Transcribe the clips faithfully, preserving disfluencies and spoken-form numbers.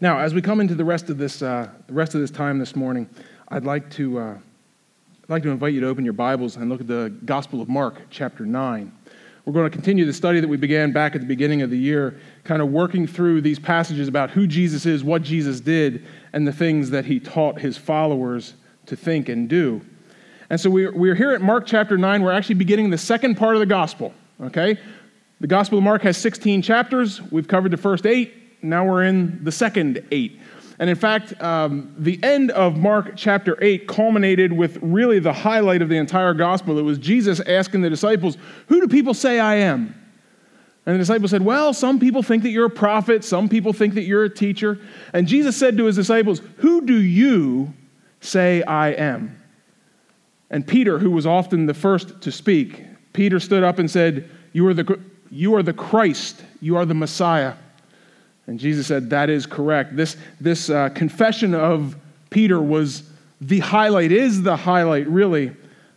Now, as we come into the rest of this uh, rest of this time this morning, I'd like to uh, I'd like to invite you to open your Bibles and look at the Gospel of Mark, chapter nine. We're going to continue the study that we began back at the beginning of the year, kind of working through these passages about who Jesus is, what Jesus did, and the things that he taught his followers to think and do. And so we're, we're here at Mark chapter nine. We're actually beginning the second part of the gospel, okay? The Gospel of Mark has sixteen chapters. We've covered the first eight. Now we're in the second eight. And in fact, um, the end of Mark chapter eight culminated with really the highlight of the entire gospel. It was Jesus asking the disciples, "Who do people say I am?" And the disciples said, "Well, some people think that you're a prophet. Some people think that you're a teacher." And Jesus said to his disciples, "Who do you say I am?" And Peter, who was often the first to speak, Peter stood up and said, "You are the, you are the Christ. You are the Messiah." And Jesus said, "That is correct." This this uh, confession of Peter was the highlight, is the highlight, really,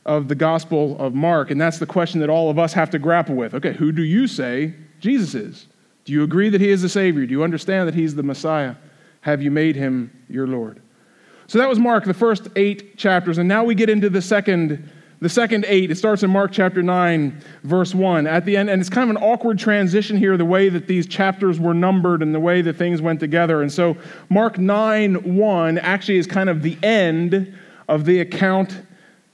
of the Gospel of Mark. And that's the question that all of us have to grapple with. Okay, who do you say Jesus is? Do you agree that he is the Savior? Do you understand that he's the Messiah? Have you made him your Lord? So that was Mark, the first eight chapters. And now we get into the second The second eight. It starts in Mark chapter nine, verse one. At the end, and it's kind of an awkward transition here, the way that these chapters were numbered and the way that things went together. And so Mark nine one actually is kind of the end of the account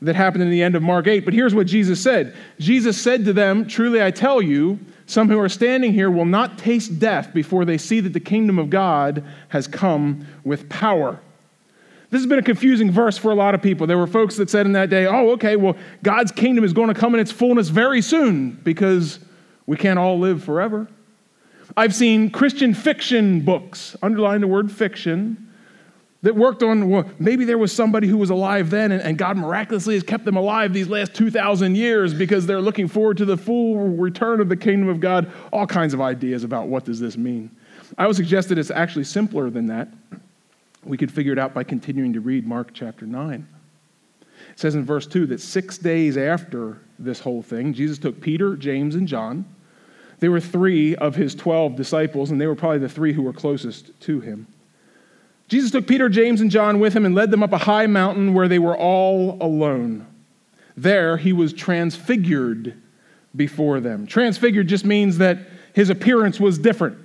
that happened in the end of Mark eight. But here's what Jesus said. Jesus said to them, "Truly I tell you, some who are standing here will not taste death before they see that the kingdom of God has come with power." This has been a confusing verse for a lot of people. There were folks that said in that day, "Oh, okay, well, God's kingdom is going to come in its fullness very soon because we can't all live forever." I've seen Christian fiction books, underline the word fiction, that worked on, well, maybe there was somebody who was alive then and, and God miraculously has kept them alive these last two thousand years because they're looking forward to the full return of the kingdom of God. All kinds of ideas about what does this mean. I would suggest that it's actually simpler than that. We could figure it out by continuing to read Mark chapter nine. It says in verse two that six days after this whole thing, Jesus took Peter, James, and John. They were three of his twelve disciples, and they were probably the three who were closest to him. Jesus took Peter, James, and John with him and led them up a high mountain where they were all alone. There he was transfigured before them. Transfigured just means that his appearance was different,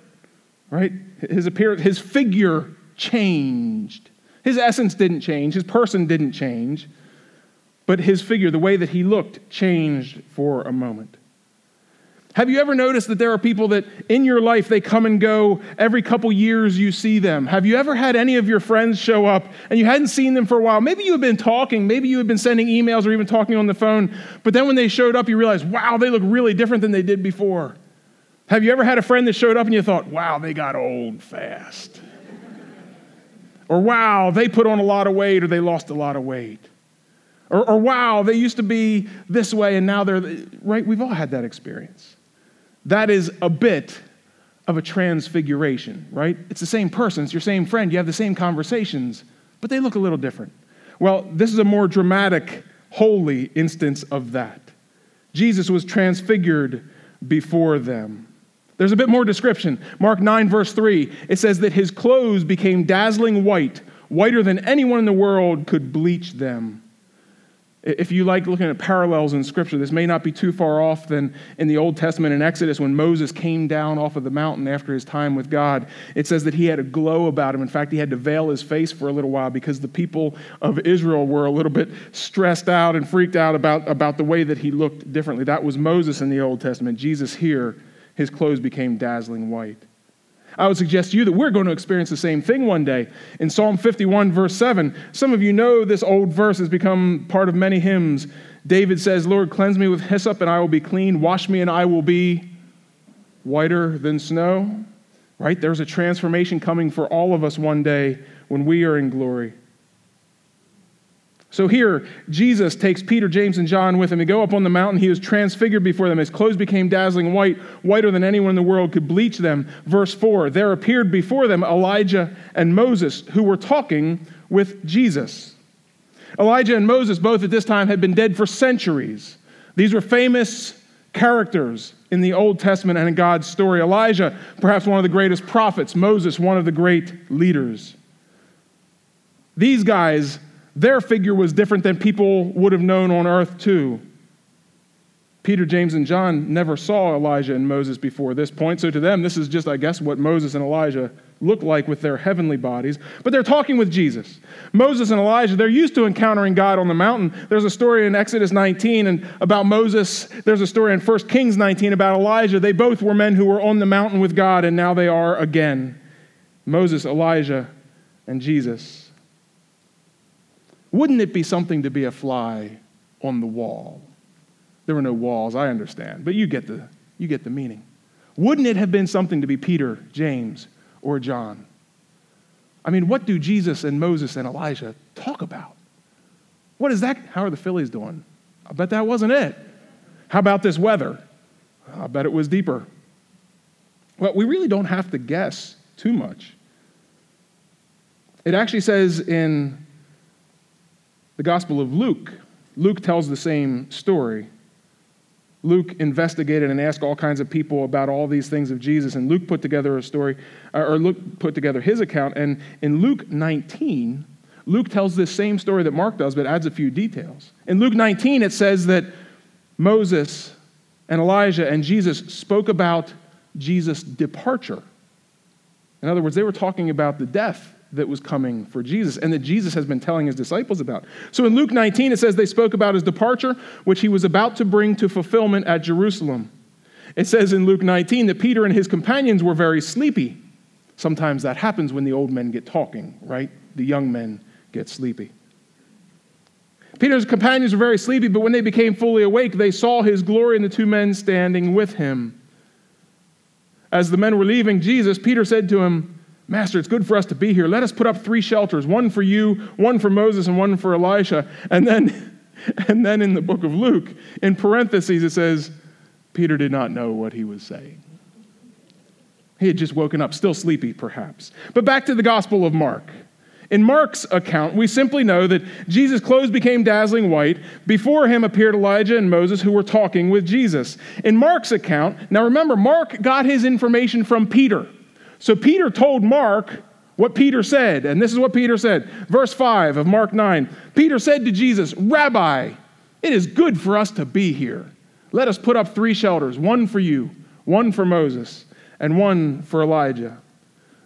right? His appearance, his figure changed. His essence didn't change. His person didn't change. But his figure, the way that he looked, changed for a moment. Have you ever noticed that there are people that in your life, they come and go every couple years you see them? Have you ever had any of your friends show up and you hadn't seen them for a while? Maybe you had been talking. Maybe you had been sending emails or even talking on the phone. But then when they showed up, you realized, wow, they look really different than they did before. Have you ever had a friend that showed up and you thought, wow, they got old fast? Or, wow, they put on a lot of weight, or they lost a lot of weight. Or, or wow, they used to be this way, and now they're, right? We've all had that experience. That is a bit of a transfiguration, right? It's the same person. It's your same friend. You have the same conversations, but they look a little different. Well, this is a more dramatic, holy instance of that. Jesus was transfigured before them. There's a bit more description. Mark nine, verse three, it says that his clothes became dazzling white, whiter than anyone in the world could bleach them. If you like looking at parallels in Scripture, this may not be too far off than in the Old Testament in Exodus when Moses came down off of the mountain after his time with God. It says that he had a glow about him. In fact, he had to veil his face for a little while because the people of Israel were a little bit stressed out and freaked out about, about the way that he looked differently. That was Moses in the Old Testament. Jesus here, his clothes became dazzling white. I would suggest to you that we're going to experience the same thing one day. In Psalm fifty-one, verse seven, some of you know this old verse has become part of many hymns. David says, "Lord, cleanse me with hyssop and I will be clean. Wash me and I will be whiter than snow." Right? There's a transformation coming for all of us one day when we are in glory. So here, Jesus takes Peter, James, and John with him. They go up on the mountain. He was transfigured before them. His clothes became dazzling white, whiter than anyone in the world could bleach them. Verse four, there appeared before them Elijah and Moses, who were talking with Jesus. Elijah and Moses, both at this time, had been dead for centuries. These were famous characters in the Old Testament and in God's story. Elijah, perhaps one of the greatest prophets. Moses, one of the great leaders. These guys, their figure was different than people would have known on earth too. Peter, James, and John never saw Elijah and Moses before this point. So to them, this is just, I guess, what Moses and Elijah look like with their heavenly bodies. But they're talking with Jesus. Moses and Elijah, they're used to encountering God on the mountain. There's a story in Exodus nineteen and about Moses. There's a story in First Kings nineteen about Elijah. They both were men who were on the mountain with God, and now they are again. Moses, Elijah, and Jesus. Wouldn't it be something to be a fly on the wall? There were no walls, I understand, but you get the you get the meaning. Wouldn't it have been something to be Peter, James, or John? I mean, what do Jesus and Moses and Elijah talk about? What is that? How are the Phillies doing? I bet that wasn't it. How about this weather? I bet it was deeper. Well, we really don't have to guess too much. It actually says in the Gospel of Luke, Luke tells the same story. Luke investigated and asked all kinds of people about all these things of Jesus, and Luke put together a story, or Luke put together his account, and in Luke nineteen, Luke tells this same story that Mark does, but adds a few details. In Luke nineteen, it says that Moses and Elijah and Jesus spoke about Jesus' departure. In other words, they were talking about the death that was coming for Jesus and that Jesus has been telling his disciples about. So in Luke nineteen, it says they spoke about his departure, which he was about to bring to fulfillment at Jerusalem. It says in Luke nineteen that Peter and his companions were very sleepy. Sometimes that happens when the old men get talking, right? The young men get sleepy. Peter's companions were very sleepy, but when they became fully awake, they saw his glory and the two men standing with him. As the men were leaving Jesus, Peter said to him, "Master, it's good for us to be here. Let us put up three shelters, one for you, one for Moses, and one for Elisha." And then, and then in the book of Luke, in parentheses, it says, Peter did not know what he was saying. He had just woken up, still sleepy perhaps. But back to the Gospel of Mark. In Mark's account, we simply know that Jesus' clothes became dazzling white. Before him appeared Elijah and Moses, who were talking with Jesus. In Mark's account, now remember, Mark got his information from Peter. So Peter told Mark what Peter said, and this is what Peter said. Verse five of Mark nine, Peter said to Jesus, "Rabbi, it is good for us to be here. Let us put up three shelters, one for you, one for Moses, and one for Elijah.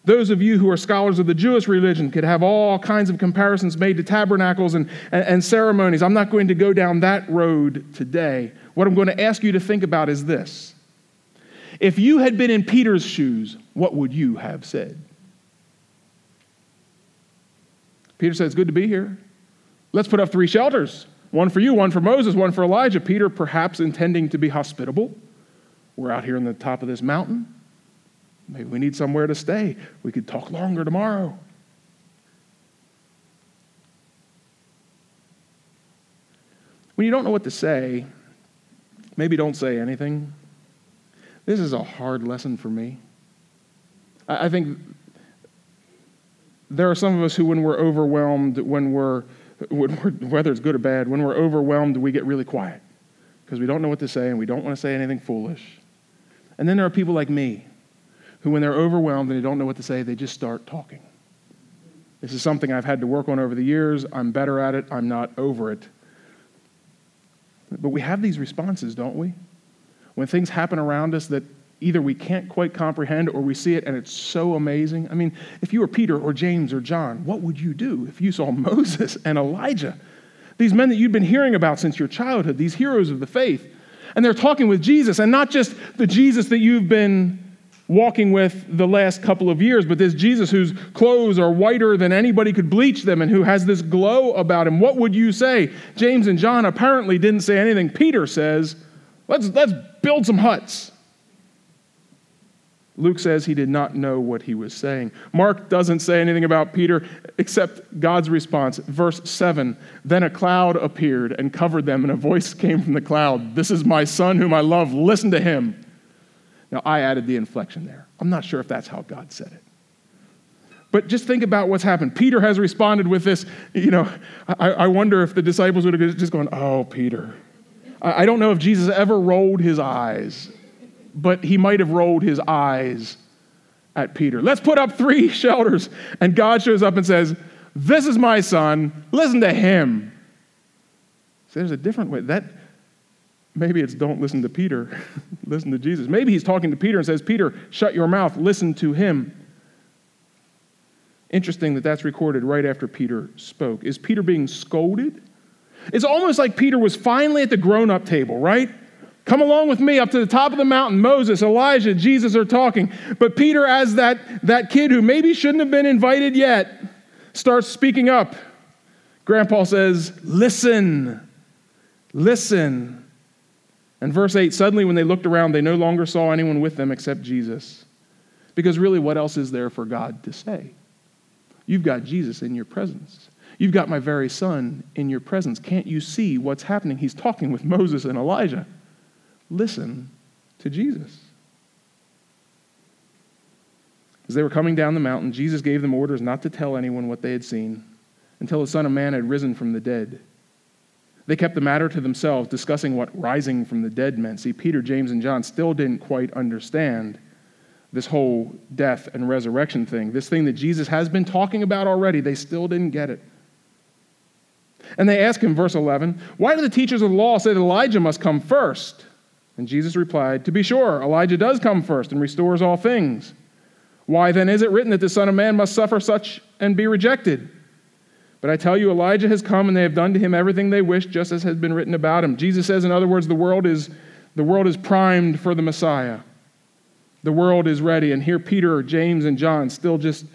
Those of you who are scholars of the Jewish religion could have all kinds of comparisons made to tabernacles and, and, and ceremonies. I'm not going to go down that road today. What I'm going to ask you to think about is this. If you had been in Peter's shoes, what would you have said?" Peter said, "It's good to be here. Let's put up three shelters. One for you, one for Moses, one for Elijah." Peter, perhaps intending to be hospitable. We're out here on the top of this mountain. Maybe we need somewhere to stay. We could talk longer tomorrow. When you don't know what to say, maybe don't say anything. This is a hard lesson for me. I think there are some of us who, when we're overwhelmed, when we're, when we're whether it's good or bad, when we're overwhelmed, we get really quiet because we don't know what to say and we don't want to say anything foolish. And then there are people like me who, when they're overwhelmed and they don't know what to say, they just start talking. This is something I've had to work on over the years. I'm better at it. I'm not over it. But we have these responses, don't we? When things happen around us that either we can't quite comprehend or we see it and it's so amazing. I mean, if you were Peter or James or John, what would you do if you saw Moses and Elijah? These men that you'd been hearing about since your childhood, these heroes of the faith. And they're talking with Jesus, and not just the Jesus that you've been walking with the last couple of years, but this Jesus whose clothes are whiter than anybody could bleach them and who has this glow about him. What would you say? James and John apparently didn't say anything. Peter says, Let's, let's build some huts. Luke says he did not know what he was saying. Mark doesn't say anything about Peter except God's response. Verse seven, then a cloud appeared and covered them, and a voice came from the cloud, "This is my son whom I love. Listen to him." Now, I added the inflection there. I'm not sure if that's how God said it. But just think about what's happened. Peter has responded with this, you know, I, I wonder if the disciples would have just gone, "Oh, Peter." I don't know if Jesus ever rolled his eyes but he might have rolled his eyes at Peter. Let's put up three shelters. And God shows up and says, this is my son. Listen to him. So there's a different way. That maybe it's don't listen to Peter. Listen to Jesus. Maybe he's talking to Peter and says, Peter, shut your mouth. Listen to him. Interesting that that's recorded right after Peter spoke. Is Peter being scolded? It's almost like Peter was finally at the grown-up table, right? Come along with me up to the top of the mountain. Moses, Elijah, Jesus are talking. But Peter, as that, that kid who maybe shouldn't have been invited yet, starts speaking up. Grandpa says, listen, listen. And verse eight, suddenly when they looked around, they no longer saw anyone with them except Jesus. Because really, what else is there for God to say? You've got Jesus in your presence. You've got my very son in your presence. Can't you see what's happening? He's talking with Moses and Elijah. Listen to Jesus. As they were coming down the mountain, Jesus gave them orders not to tell anyone what they had seen until the Son of Man had risen from the dead. They kept the matter to themselves, discussing what rising from the dead meant. See, Peter, James, and John still didn't quite understand this whole death and resurrection thing. This thing that Jesus has been talking about already, they still didn't get it. And they asked him, verse eleven, why do the teachers of the law say that Elijah must come first? And Jesus replied, to be sure, Elijah does come first and restores all things. Why then is it written that the Son of Man must suffer such and be rejected? But I tell you, Elijah has come and they have done to him everything they wished, just as has been written about him. Jesus says, in other words, the world is, the world is primed for the Messiah. The world is ready. And here Peter, James, and John still just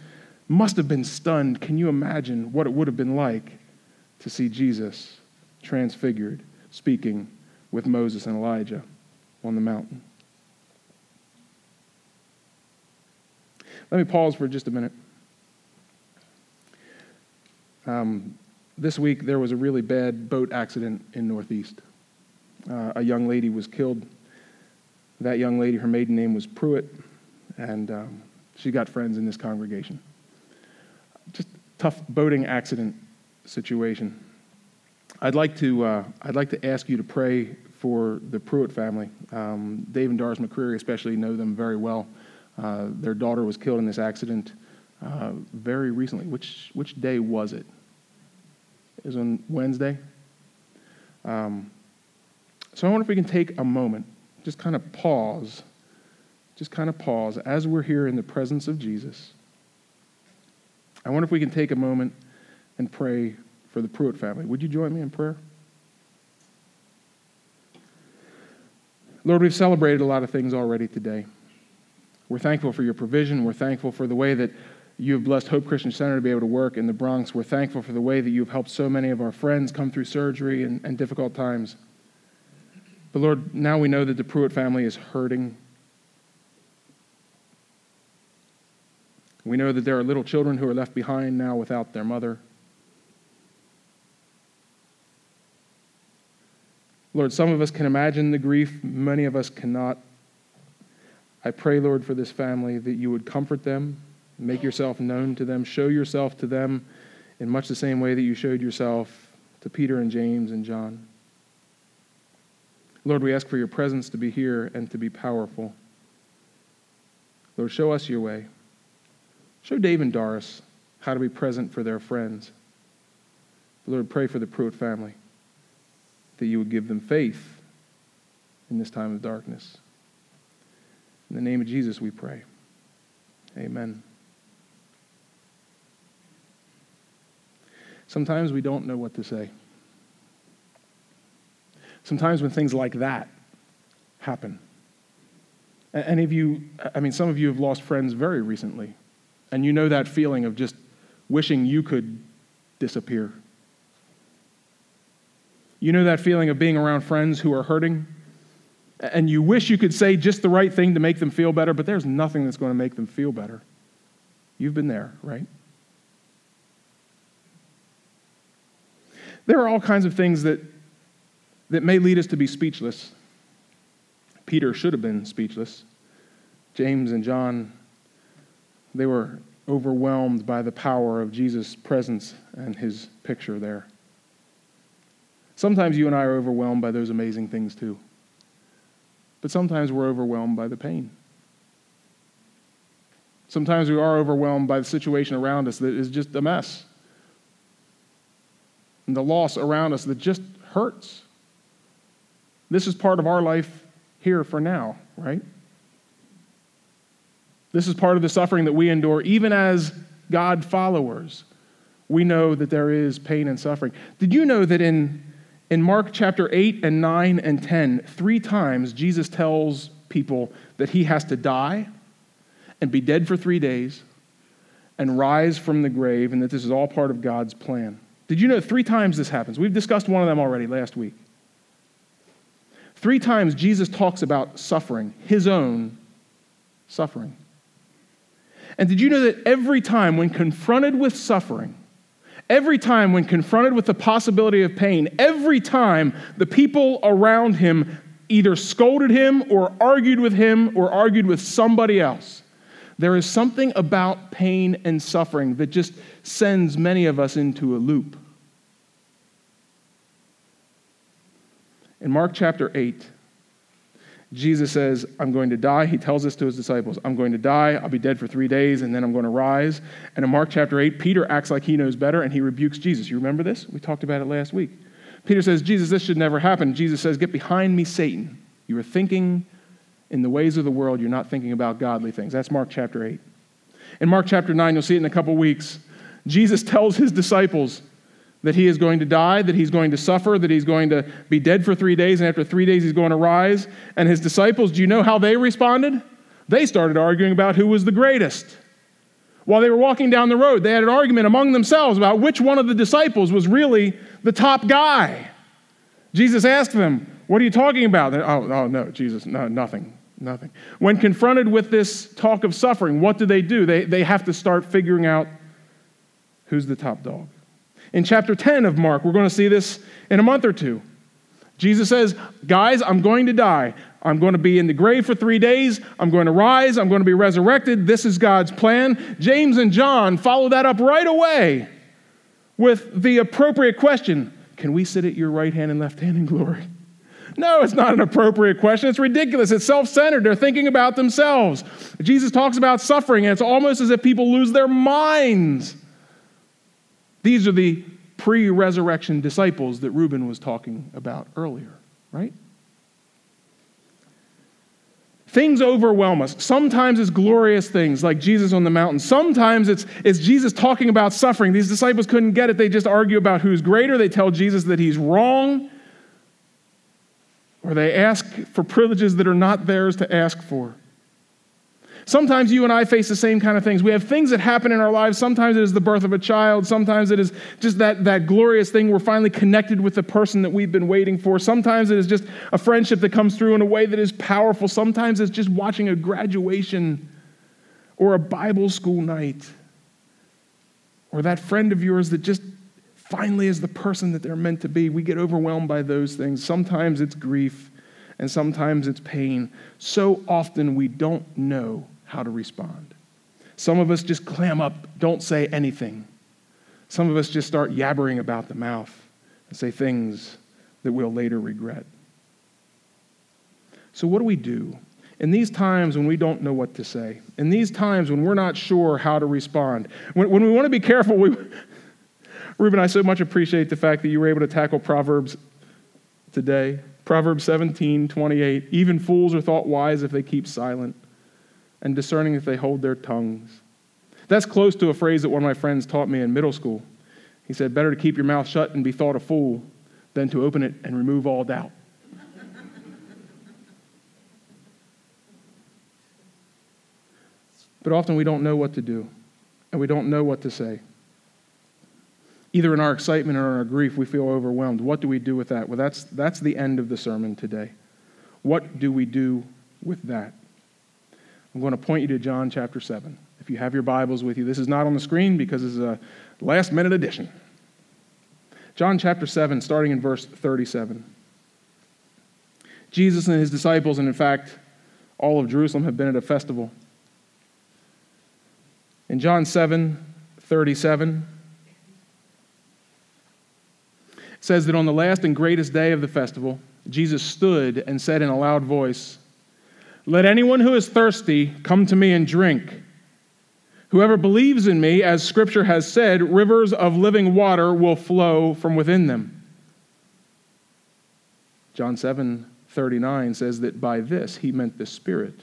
must have been stunned. Can you imagine what it would have been like to see Jesus transfigured, speaking with Moses and Elijah on the mountain? Let me pause for just a minute. Um, this week, there was a really bad boat accident in Northeast. Uh, a young lady was killed. That young lady, her maiden name was Pruitt, and um, she got friends in this congregation. Just tough boating accident situation. I'd like to uh, I'd like to ask you to pray for the Pruitt family. Um, Dave and Doris McCreary especially know them very well. Uh, their daughter was killed in this accident uh, very recently. Which which day was it? It was on Wednesday. Um, so I wonder if we can take a moment. Just kind of pause, just kind of pause as we're here in the presence of Jesus. I wonder if we can take a moment and pray for the Pruitt family. Would you join me in prayer? Lord, we've celebrated a lot of things already today. We're thankful for your provision. We're thankful for the way that you have blessed Hope Christian Center to be able to work in the Bronx. We're thankful for the way that you've helped so many of our friends come through surgery and, and difficult times. But Lord, now we know that the Pruitt family is hurting. We know that there are little children who are left behind now without their mother. Lord, some of us can imagine the grief, many of us cannot. I pray, Lord, for this family that you would comfort them, make yourself known to them, show yourself to them in much the same way that you showed yourself to Peter and James and John. Lord, we ask for your presence to be here and to be powerful. Lord, show us your way. Show Dave and Doris how to be present for their friends. Lord, pray for the Pruitt family, that you would give them faith in this time of darkness. In the name of Jesus, we pray. Amen. Sometimes we don't know what to say. Sometimes when things like that happen. Any of you, I mean, some of you have lost friends very recently, and you know that feeling of just wishing you could disappear. You know that feeling of being around friends who are hurting, and you wish you could say just the right thing to make them feel better, but there's nothing that's going to make them feel better. You've been there, right? There are all kinds of things that that may lead us to be speechless. Peter should have been speechless. James and John, they were overwhelmed by the power of Jesus' presence and his picture there. Sometimes you and I are overwhelmed by those amazing things too. But sometimes we're overwhelmed by the pain. Sometimes we are overwhelmed by the situation around us that is just a mess. And the loss around us that just hurts. This is part of our life here for now, right? This is part of the suffering that we endure, even as God followers. We know that there is pain and suffering. Did you know that in, in Mark chapter eight and nine and ten, three times Jesus tells people that he has to die and be dead for three days and rise from the grave, and that this is all part of God's plan? Did you know three times this happens? We've discussed one of them already last week. Three times Jesus talks about suffering, his own suffering. And did you know that every time when confronted with suffering, every time when confronted with the possibility of pain, every time the people around him either scolded him or argued with him or argued with somebody else, there is something about pain and suffering that just sends many of us into a loop. In Mark chapter eight, Jesus says, I'm going to die. He tells this to his disciples. I'm going to die. I'll be dead for three days, and then I'm going to rise. And in Mark chapter eight, Peter acts like he knows better, and he rebukes Jesus. You remember this? We talked about it last week. Peter says, Jesus, this should never happen. Jesus says, get behind me, Satan. You are thinking in the ways of the world. You're not thinking about godly things. That's Mark chapter eight. In Mark chapter nine, you'll see it in a couple weeks. Jesus tells his disciples that he is going to die, that he's going to suffer, that he's going to be dead for three days, and after three days he's going to rise. And his disciples, do you know how they responded? They started arguing about who was the greatest. While they were walking down the road, they had an argument among themselves about which one of the disciples was really the top guy. Jesus asked them, what are you talking about? And, oh, oh, no, Jesus, no, nothing, nothing. When confronted with this talk of suffering, what do they do? They, they have to start figuring out who's the top dog. In chapter ten of Mark, we're going to see this in a month or two. Jesus says, guys, I'm going to die. I'm going to be in the grave for three days. I'm going to rise. I'm going to be resurrected. This is God's plan. James and John follow that up right away with the appropriate question. Can we sit at your right hand and left hand in glory? No, it's not an appropriate question. It's ridiculous. It's self-centered. They're thinking about themselves. Jesus talks about suffering, and it's almost as if people lose their minds. These are the pre-resurrection disciples that Reuben was talking about earlier, right? Things overwhelm us. Sometimes it's glorious things like Jesus on the mountain. Sometimes it's, it's Jesus talking about suffering. These disciples couldn't get it. They just argue about who's greater. They tell Jesus that he's wrong. Or they ask for privileges that are not theirs to ask for. Sometimes you and I face the same kind of things. We have things that happen in our lives. Sometimes it is the birth of a child. Sometimes it is just that, that glorious thing. We're finally connected with the person that we've been waiting for. Sometimes it is just a friendship that comes through in a way that is powerful. Sometimes it's just watching a graduation or a Bible school night or that friend of yours that just finally is the person that they're meant to be. We get overwhelmed by those things. Sometimes it's grief. And sometimes it's pain. So often we don't know how to respond. Some of us just clam up, don't say anything. Some of us just start yabbering about the mouth and say things that we'll later regret. So what do we do? In these times when we don't know what to say, in these times when we're not sure how to respond, when, when we want to be careful, we... Reuben, I so much appreciate the fact that you were able to tackle Proverbs today. Proverbs seventeen twenty-eight, even fools are thought wise if they keep silent, and discerning if they hold their tongues. That's close to a phrase that one of my friends taught me in middle school. He said, better to keep your mouth shut and be thought a fool than to open it and remove all doubt. But often we don't know what to do, and we don't know what to say. Either in our excitement or in our grief, we feel overwhelmed. What do we do with that? Well, that's, that's the end of the sermon today. What do we do with that? I'm going to point you to John chapter seven. If you have your Bibles with you, this is not on the screen because it's a last-minute edition. John chapter seven, starting in verse thirty-seven. Jesus and his disciples, and in fact, all of Jerusalem, have been at a festival. In John seven thirty-seven, says that on the last and greatest day of the festival, Jesus stood and said in a loud voice, Let anyone who is thirsty come to me and drink. Whoever believes in me, as Scripture has said, rivers of living water will flow from within them. John seven thirty-nine says that by this he meant the Spirit,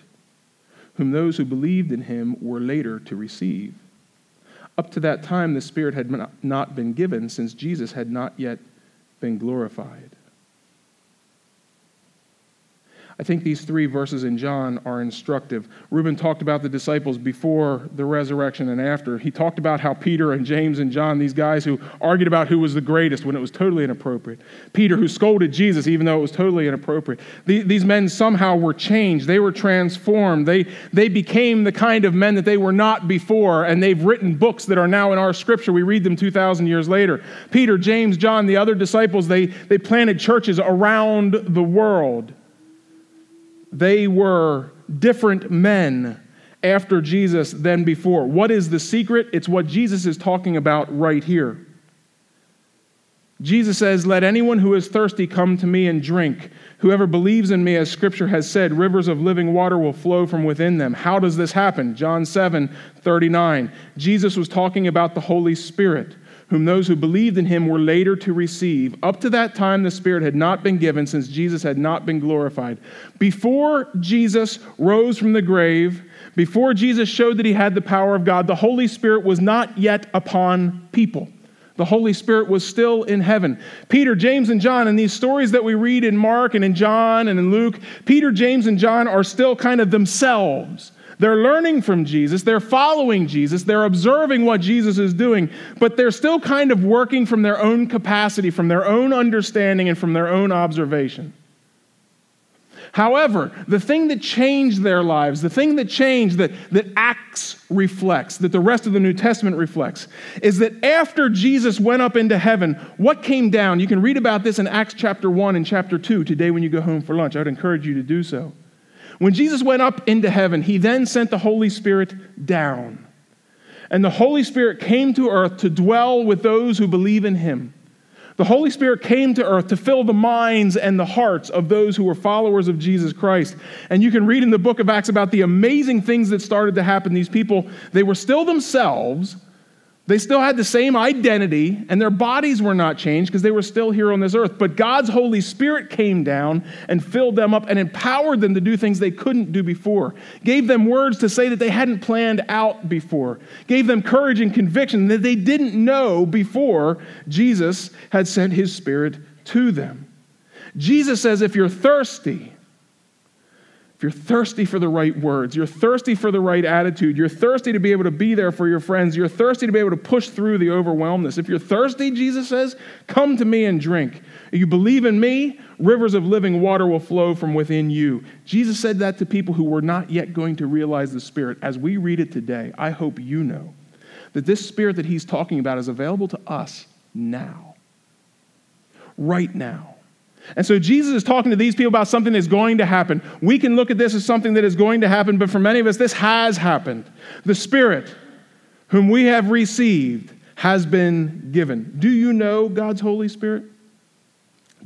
whom those who believed in him were later to receive. Up to that time, the Spirit had not been given, since Jesus had not yet been glorified. I think these three verses in John are instructive. Reuben talked about the disciples before the resurrection and after. He talked about how Peter and James and John, these guys who argued about who was the greatest when it was totally inappropriate. Peter, who scolded Jesus even though it was totally inappropriate. These men somehow were changed. They were transformed. They, they became the kind of men that they were not before, and they've written books that are now in our Scripture. We read them two thousand years later. Peter, James, John, the other disciples, they, they planted churches around the world. They were different men after Jesus than before. What is the secret? It's what Jesus is talking about right here. Jesus says, "Let anyone who is thirsty come to me and drink. Whoever believes in me, as Scripture has said, rivers of living water will flow from within them." How does this happen? John seven thirty-nine. Jesus was talking about the Holy Spirit, whom those who believed in him were later to receive. Up to that time, the Spirit had not been given, since Jesus had not been glorified. Before Jesus rose from the grave, before Jesus showed that he had the power of God, the Holy Spirit was not yet upon people. The Holy Spirit was still in heaven. Peter, James, and John, in these stories that we read in Mark and in John and in Luke, Peter, James, and John are still kind of themselves. They're learning from Jesus. They're following Jesus. They're observing what Jesus is doing, but they're still kind of working from their own capacity, from their own understanding, and from their own observation. However, the thing that changed their lives, the thing that changed, that, that Acts reflects, that the rest of the New Testament reflects, is that after Jesus went up into heaven, what came down? You can read about this in Acts chapter one and chapter two today when you go home for lunch. I'd encourage you to do so. When Jesus went up into heaven, he then sent the Holy Spirit down. And the Holy Spirit came to earth to dwell with those who believe in him. The Holy Spirit came to earth to fill the minds and the hearts of those who were followers of Jesus Christ. And you can read in the book of Acts about the amazing things that started to happen. These people, they were still themselves. They still had the same identity, and their bodies were not changed because they were still here on this earth. But God's Holy Spirit came down and filled them up and empowered them to do things they couldn't do before. Gave them words to say that they hadn't planned out before. Gave them courage and conviction that they didn't know before Jesus had sent his Spirit to them. Jesus says, if you're thirsty, if you're thirsty for the right words, you're thirsty for the right attitude, you're thirsty to be able to be there for your friends, you're thirsty to be able to push through the overwhelmness. If you're thirsty, Jesus says, come to me and drink. If you believe in me, rivers of living water will flow from within you. Jesus said that to people who were not yet going to realize the Spirit. As we read it today, I hope you know that this Spirit that he's talking about is available to us now, right now. And so Jesus is talking to these people about something that's going to happen. We can look at this as something that is going to happen, but for many of us, this has happened. The Spirit, whom we have received, has been given. Do you know God's Holy Spirit?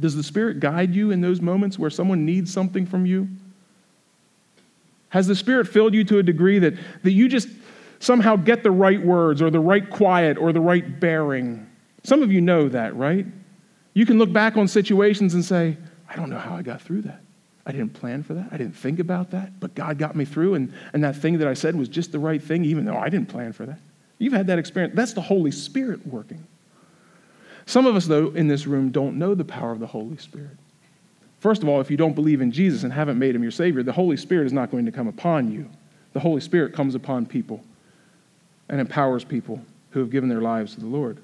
Does the Spirit guide you in those moments where someone needs something from you? Has the Spirit filled you to a degree that, that you just somehow get the right words or the right quiet or the right bearing? Some of you know that, right? You can look back on situations and say, I don't know how I got through that. I didn't plan for that. I didn't think about that. But God got me through, and, and that thing that I said was just the right thing, even though I didn't plan for that. You've had that experience. That's the Holy Spirit working. Some of us, though, in this room don't know the power of the Holy Spirit. First of all, if you don't believe in Jesus and haven't made him your Savior, the Holy Spirit is not going to come upon you. The Holy Spirit comes upon people and empowers people who have given their lives to the Lord.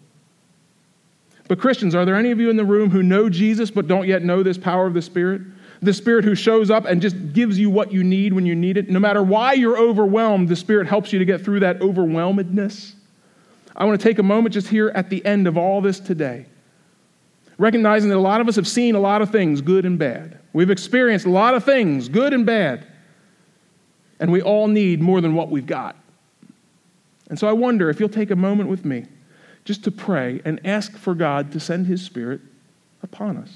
But Christians, are there any of you in the room who know Jesus but don't yet know this power of the Spirit? The Spirit who shows up and just gives you what you need when you need it? No matter why you're overwhelmed, the Spirit helps you to get through that overwhelmedness. I want to take a moment just here at the end of all this today, recognizing that a lot of us have seen a lot of things, good and bad. We've experienced a lot of things, good and bad. And we all need more than what we've got. And so I wonder if you'll take a moment with me just to pray and ask for God to send his Spirit upon us.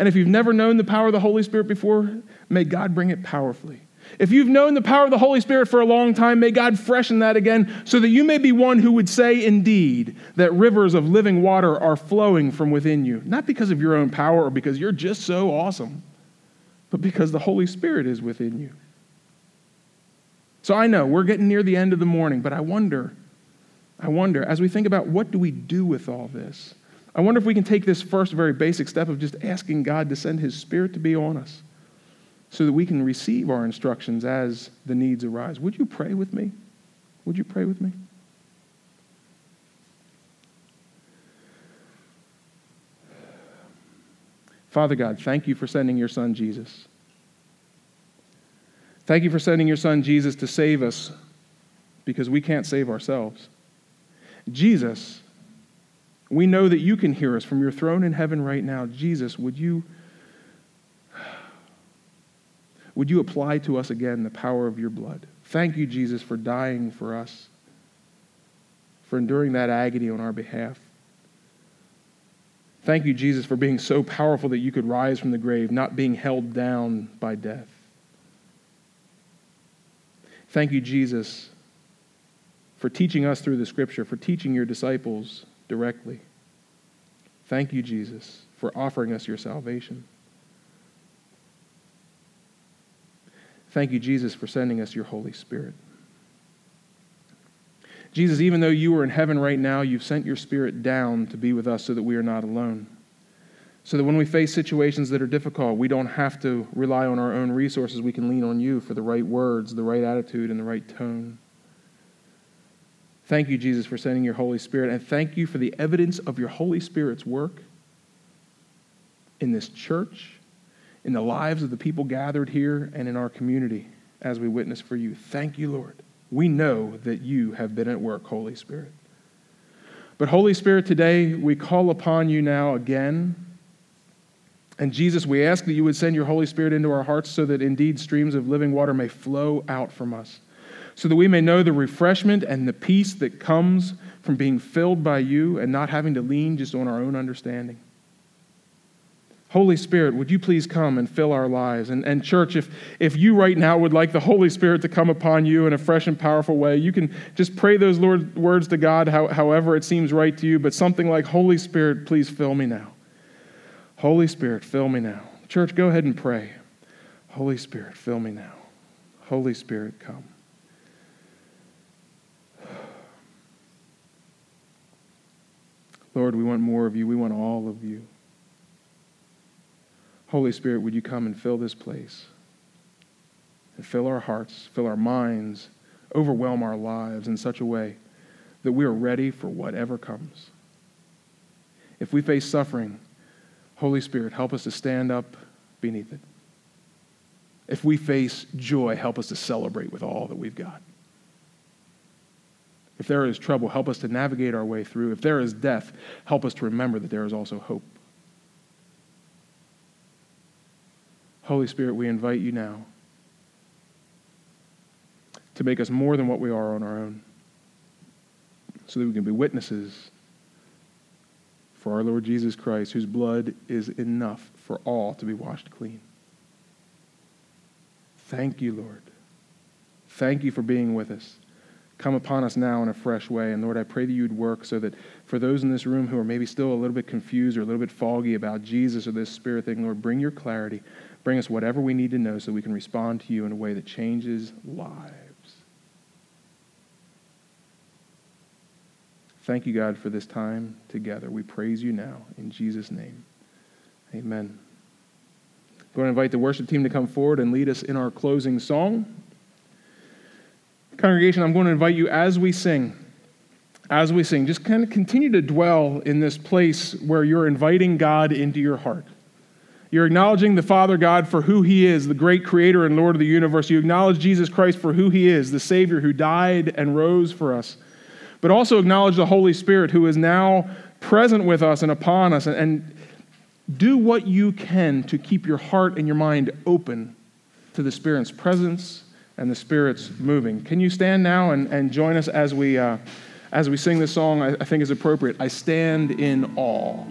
And if you've never known the power of the Holy Spirit before, may God bring it powerfully. If you've known the power of the Holy Spirit for a long time, may God freshen that again so that you may be one who would say indeed that rivers of living water are flowing from within you, not because of your own power or because you're just so awesome, but because the Holy Spirit is within you. So I know we're getting near the end of the morning, but I wonder, I wonder, as we think about what do we do with all this, I wonder if we can take this first very basic step of just asking God to send his Spirit to be on us so that we can receive our instructions as the needs arise. Would you pray with me? Would you pray with me? Father God, thank you for sending your Son, Jesus. Thank you for sending your Son, Jesus, to save us because we can't save ourselves. Jesus, we know that you can hear us from your throne in heaven right now. Jesus, would you, would you apply to us again the power of your blood? Thank you, Jesus, for dying for us, for enduring that agony on our behalf. Thank you, Jesus, for being so powerful that you could rise from the grave, not being held down by death. Thank you, Jesus, for teaching us through the Scripture, for teaching your disciples directly. Thank you, Jesus, for offering us your salvation. Thank you, Jesus, for sending us your Holy Spirit. Jesus, even though you are in heaven right now, you've sent your Spirit down to be with us so that we are not alone, so that when we face situations that are difficult, we don't have to rely on our own resources. We can lean on you for the right words, the right attitude, and the right tone. Thank you, Jesus, for sending your Holy Spirit, and thank you for the evidence of your Holy Spirit's work in this church, in the lives of the people gathered here, and in our community as we witness for you. Thank you, Lord. We know that you have been at work, Holy Spirit. But Holy Spirit, today we call upon you now again. And Jesus, we ask that you would send your Holy Spirit into our hearts so that indeed streams of living water may flow out from us, so that we may know the refreshment and the peace that comes from being filled by you and not having to lean just on our own understanding. Holy Spirit, would you please come and fill our lives? And, and church, if, if you right now would like the Holy Spirit to come upon you in a fresh and powerful way, you can just pray those Lord words to God how, however it seems right to you, but something like, Holy Spirit, please fill me now. Holy Spirit, fill me now. Church, go ahead and pray. Holy Spirit, fill me now. Holy Spirit, come. Lord, we want more of you. We want all of you. Holy Spirit, would you come and fill this place and fill our hearts, fill our minds, overwhelm our lives in such a way that we are ready for whatever comes. If we face suffering, Holy Spirit, help us to stand up beneath it. If we face joy, help us to celebrate with all that we've got. If there is trouble, help us to navigate our way through. If there is death, help us to remember that there is also hope. Holy Spirit, we invite you now to make us more than what we are on our own so that we can be witnesses for our Lord Jesus Christ, whose blood is enough for all to be washed clean. Thank you, Lord. Thank you for being with us. Come upon us now in a fresh way. And Lord, I pray that you'd work so that for those in this room who are maybe still a little bit confused or a little bit foggy about Jesus or this Spirit thing, Lord, bring your clarity. Bring us whatever we need to know so we can respond to you in a way that changes lives. Thank you, God, for this time together. We praise you now in Jesus' name. Amen. I'm going to invite the worship team to come forward and lead us in our closing song. Congregation, I'm going to invite you as we sing, as we sing, just kind of continue to dwell in this place where you're inviting God into your heart. You're acknowledging the Father God for who he is, the great creator and Lord of the universe. You acknowledge Jesus Christ for who he is, the Savior who died and rose for us. But also acknowledge the Holy Spirit who is now present with us and upon us. And, and do what you can to keep your heart and your mind open to the Spirit's presence and the Spirit's moving. Can you stand now and, and join us as we, uh, as we sing this song I, I think is appropriate, I Stand in Awe.